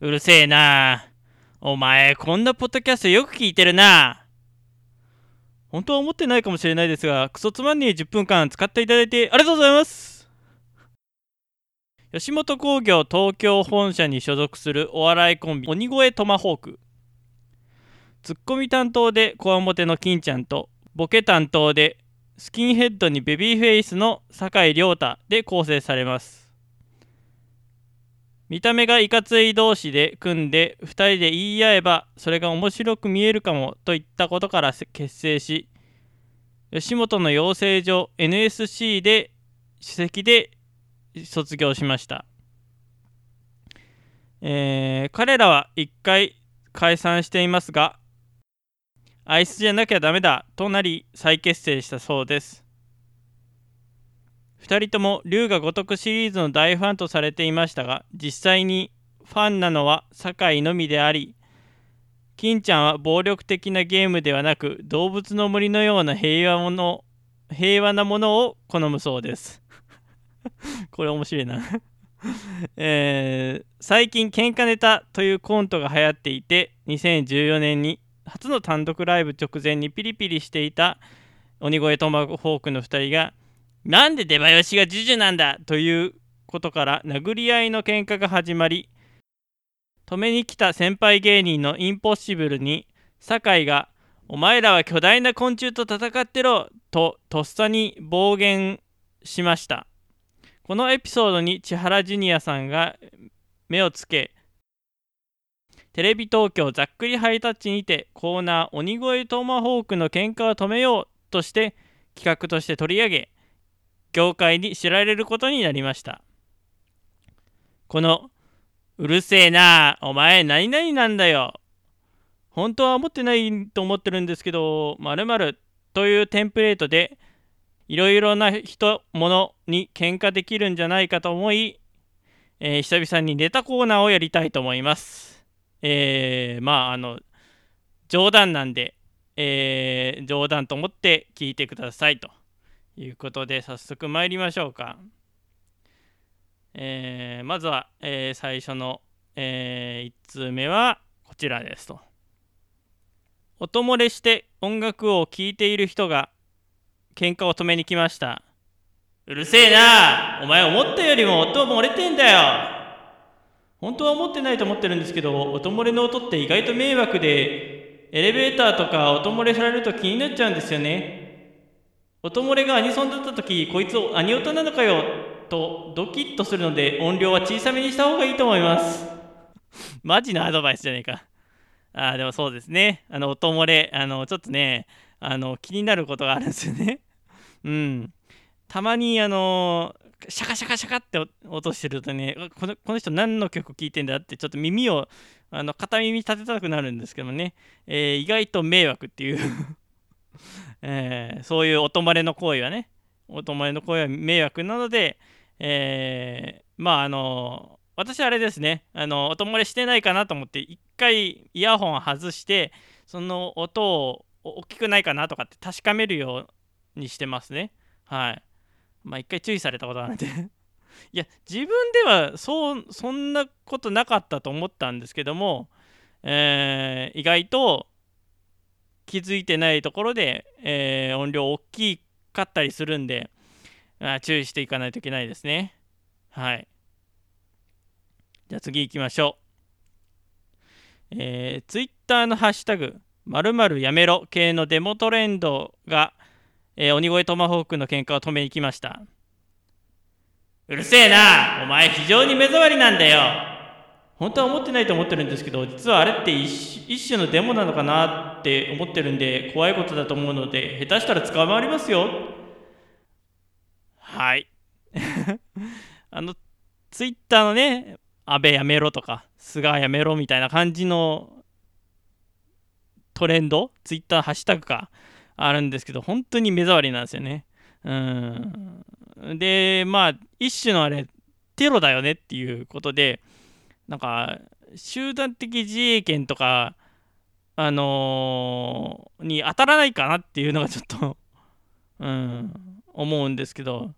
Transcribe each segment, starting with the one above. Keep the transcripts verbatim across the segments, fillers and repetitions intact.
うるせえな。お前、こんなポッドキャストよく聞いてるな。本当は思ってないかもしれないですが、クソつまんねえじゅっぷんかん使っていただいてありがとうございます。吉本興業東京本社に所属するお笑いコンビ鬼越トマホーク、ツッコミ担当でこわもての金ちゃんと、ボケ担当でスキンヘッドにベビーフェイスの酒井亮太で構成されます。見た目がいかつい同士で組んでふたりで言い合えばそれが面白く見えるかもといったことから結成し、吉本の養成所 エヌエスシー で首席で卒業しました。えー、彼らはいっかい解散していますが、あいつじゃなきゃダメだとなり再結成したそうです。ふたりとも龍が如くシリーズの大ファンとされていましたが、実際にファンなのは酒井のみであり、金ちゃんは暴力的なゲームではなく動物の森のような平和もの平和なものを好むそうですこれ面白いな、えー、最近喧嘩ネタというコントが流行っていて、にせんじゅうよねんに初の単独ライブ直前にピリピリしていた鬼越トマホークのふたりが、なんで出囃子がジュジュなんだということから殴り合いの喧嘩が始まり、止めに来た先輩芸人のインポッシブルに酒井がお前らは巨大な昆虫と戦ってろととっさに暴言しました。このエピソードに千原ジュニアさんが目をつけ、テレビ東京ざっくりハイタッチにてコーナー鬼越トマホークの喧嘩を止めようとして企画として取り上げ、業界に知られることになりました。このうるせえなお前何々なんだよ、本当は思ってないと思ってるんですけど〇〇というテンプレートでいろいろな人物に喧嘩できるんじゃないかと思い、えー、久々にネタコーナーをやりたいと思います。えー、まああの冗談なんで、えー、冗談と思って聞いてくださいということで、早速参りましょうか。えー、まずは、えー、最初の、えー、いち通目はこちらですと。音漏れして音楽を聴いている人が喧嘩を止めに来ました。うるせえなお前思ったよりも音漏れてんだよ、本当は思ってないと思ってるんですけど音漏れの音って意外と迷惑で、エレベーターとか音漏れされると気になっちゃうんですよね。音漏れがアニソンだったとき、こいつアニオタなのかよとドキッとするので音量は小さめにした方がいいと思いますマジなアドバイスじゃねえか。あでもそうですね、あの音漏れ、あのちょっとねあの気になることがあるんですよねうんたまにあのシャカシャカシャカって音してるとね、この、この人何の曲聴いてんだってちょっと耳をあの片耳立てたくなるんですけどね、えー、意外と迷惑っていうえー、そういう音漏れの行為はね、音漏れの行為は迷惑なので、えー、まああの私あれですね、あの音漏れしてないかなと思って一回イヤホンを外してその音を大きくないかなとかって確かめるようにしてますね。はい。まあ一回注意されたことなんでいや自分ではそうそんなことなかったと思ったんですけども、えー、意外と気づいてないところで、えー、音量大きかったりするんで、あ、注意していかないといけないですね。はい。じゃあ次行きましょう。えー、Twitter のハッシュタグ〇〇やめろ系のデモトレンドが、えー、鬼越トマホークの喧嘩を止めに来ました。うるせえな、お前非常に目障りなんだよ。本当は思ってないと思ってるんですけど、実はあれって 一, 一種のデモなのかなって思ってるんで怖いことだと思うので、下手したら捕まりますよ。はいあのツイッターのね、安倍やめろとか菅やめろみたいな感じのトレンド、ツイッターのハッシュタグがあるんですけど、本当に目障りなんですよね。うーんでまあ一種のあれテロだよねっていうことで、なんか集団的自衛権とか、あのー、に当たらないかなっていうのがちょっと、うん、思うんですけど、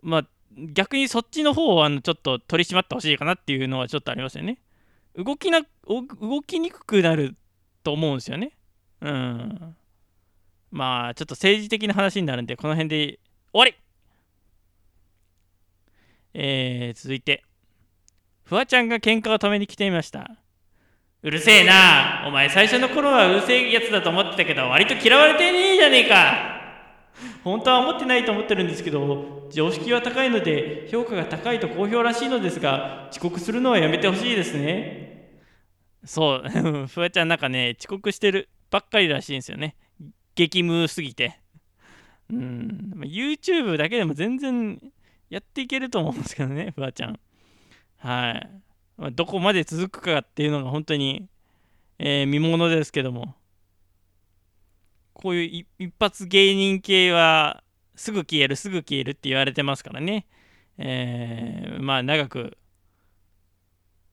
まあ逆にそっちの方をあのちょっと取り締まってほしいかなっていうのはちょっとありますよね。動きな動きにくくなると思うんですよね。うん。まあちょっと政治的な話になるんでこの辺で終わり。えー、続いてフワちゃんが喧嘩を止めに来ていました。うるせえなお前、最初の頃はうるせえやつだと思ってたけど割と嫌われてねえじゃねえか。本当は思ってないと思ってるんですけど、常識は高いので評価が高いと好評らしいのですが、遅刻するのはやめてほしいですね。そうフワちゃんなんかね遅刻してるばっかりらしいんですよね、激務すぎて。うん YouTube だけでも全然やっていけると思うんですけどね、フワちゃん。はい、まあ、どこまで続くかっていうのが本当に、えー、見ものですけども、こういう一発芸人系はすぐ消えるすぐ消えるって言われてますからね、えー、まあ長く、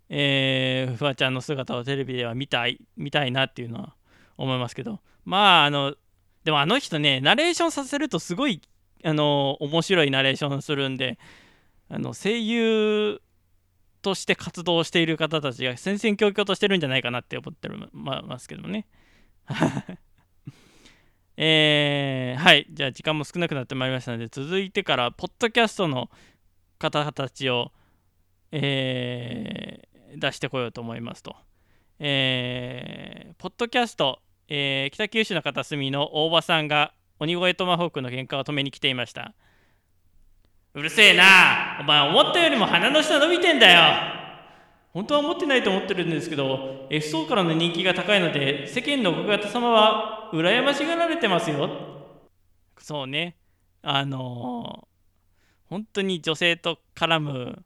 えー、フワちゃんの姿をテレビでは見たい見たいなっていうのは思いますけど、まああのでもあの人ねナレーションさせるとすごいあの面白いナレーションするんで、あの声優として活動している方たちが戦々恐々としてるんじゃないかなって思ってますけどね。えー、はいじゃあ時間も少なくなってまいりましたので、続いてからポッドキャストの方たちを、えー、出してこようと思いますと、えー、ポッドキャスト、えー、北九州の片隅の大場さんが鬼越トマホークの喧嘩を止めに来ていました。うるせえなお前、思ったよりも鼻の下伸びてんだよ。本当は思ってないと思ってるんですけど F 層からの人気が高いので世間の奥方様は羨ましがられてますよ。そうね、あのー、本当に女性と絡む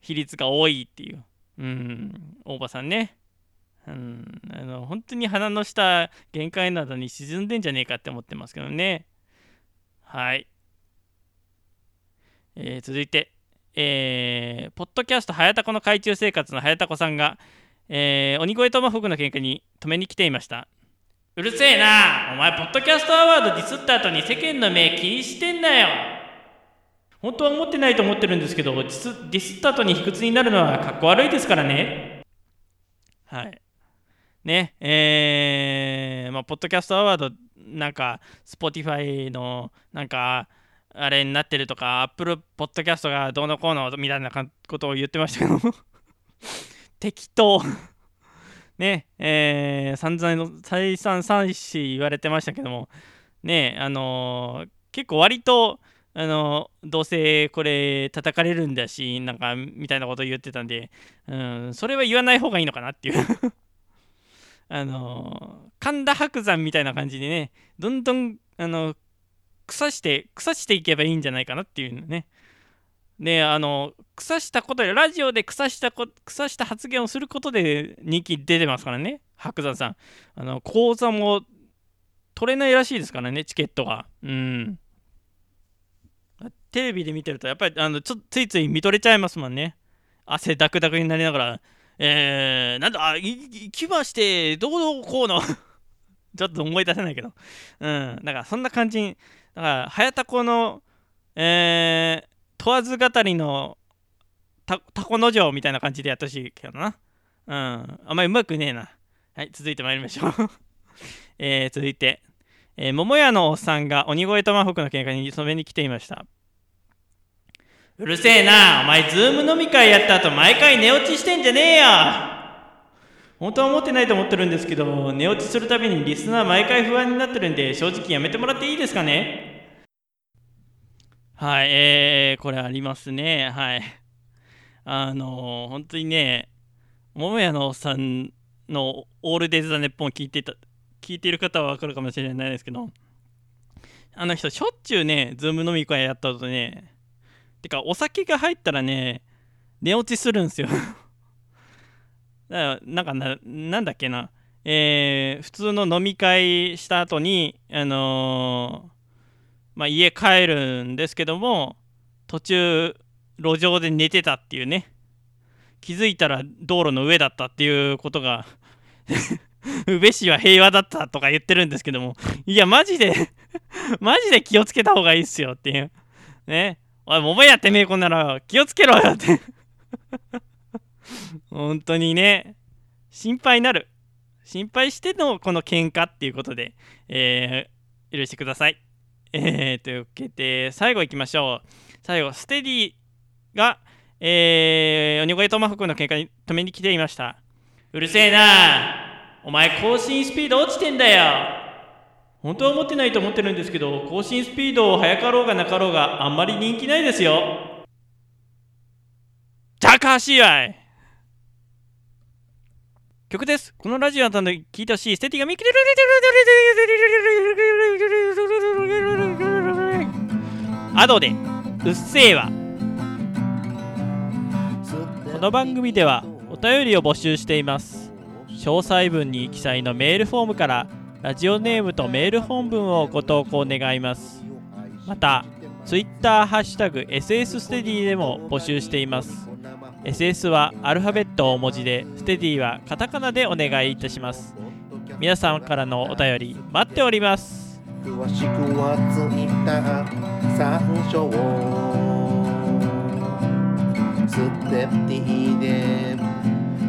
比率が多いっていう、うん、大場さんね、うん、あの本当に鼻の下限界などに沈んでんじゃねえかって思ってますけどね。はい、えー、続いて、えー、ポッドキャスト早田子の海中生活の早田子さんが、えー、鬼越トマホークの喧嘩に止めに来ていました。うるせえなお前、ポッドキャストアワードディスった後に世間の目気にしてんだよ。本当は思ってないと思ってるんですけどディス、ディスった後に卑屈になるのはかっこ悪いですからね。はいねえーまあ、ポッドキャストアワードなんか Spotify のなんかあれになってるとか Apple ポッドキャストがどうのこうのみたいなことを言ってましたけど適当ねえー、散々の再三三四言われてましたけどもねえ、あのー、結構割と、あのー、どうせこれ叩かれるんだしなんかみたいなことを言ってたんで、うん、それは言わない方がいいのかなっていうあのー、神田伯山みたいな感じでね、どんどん、あのー、腐して腐していけばいいんじゃないかなっていうのね。で、あのー、腐したことでラジオで腐したこ腐した発言をすることで人気出てますからね、伯山さん。あの講座も取れないらしいですからね、チケットが。うん。テレビで見てるとやっぱりあのちょついつい見とれちゃいますもんね。汗ダクダクになりながら。えー、なんだ、あ、行きまして、どうどうこうの、ちょっと思い出せないけど、うん、だからそんな感じに、だから、早田子の、えー、問わず語りのた、たこの城みたいな感じでやってほしいけどな。うん、あんまりうまくねえな。はい、続いて参りましょう、えー。続いて、えー、桃屋のおっさんが鬼越トマホークの喧嘩に染めに来ていました。うるせえなお前、ズーム飲み会やった後毎回寝落ちしてんじゃねえよ。本当は思ってないと思ってるんですけど寝落ちするたびにリスナー毎回不安になってるんで正直やめてもらっていいですかね。はい、えー、これありますね。はい、あのー、本当にね桃屋のおっさんのオールデイズ・ザ・ネッポンを聞いてた聞いている方は分かるかもしれないですけど、あの人しょっちゅうねズーム飲み会やった後ね、てかお酒が入ったらね寝落ちするんですよだからなんか な, なんだっけな、えー、普通の飲み会した後にあのー、まあ家帰るんですけども途中路上で寝てたっていうね、気づいたら道路の上だったっていうことが宇部市は平和だったとか言ってるんですけども、いやマジでマジで気をつけた方がいいっすよっていうね。おい、もめやってめえこんなの気をつけろよって。本当にね、心配なる心配してのこの喧嘩っていうことで、えー、許してください、えー、というわけで最後いきましょう。最後ステディが、えー、鬼越トマホークの喧嘩に止めに来ていました。うるせえな、お前更新スピード落ちてんだよ。本当は思ってないと思ってるんですけど、更新スピードを早かろうがなかろうがあんまり人気ないですよ。高橋愛曲です。このラジオの聞いたし、ステティが見切れるアドでうっせえわ。この番組ではお便りを募集しています。詳細文に記載のメールフォームからラジオネームとメール本文をご投稿願います。また、ツイッターハッシュタグ エスエス ステディでも募集しています。エスエス はアルファベット大文字で、ステディはカタカナでお願いいたします。皆さんからのお便り待っております。詳しくはツイッター参照ステディで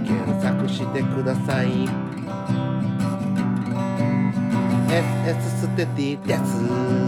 検索してください。エスエス ステディです。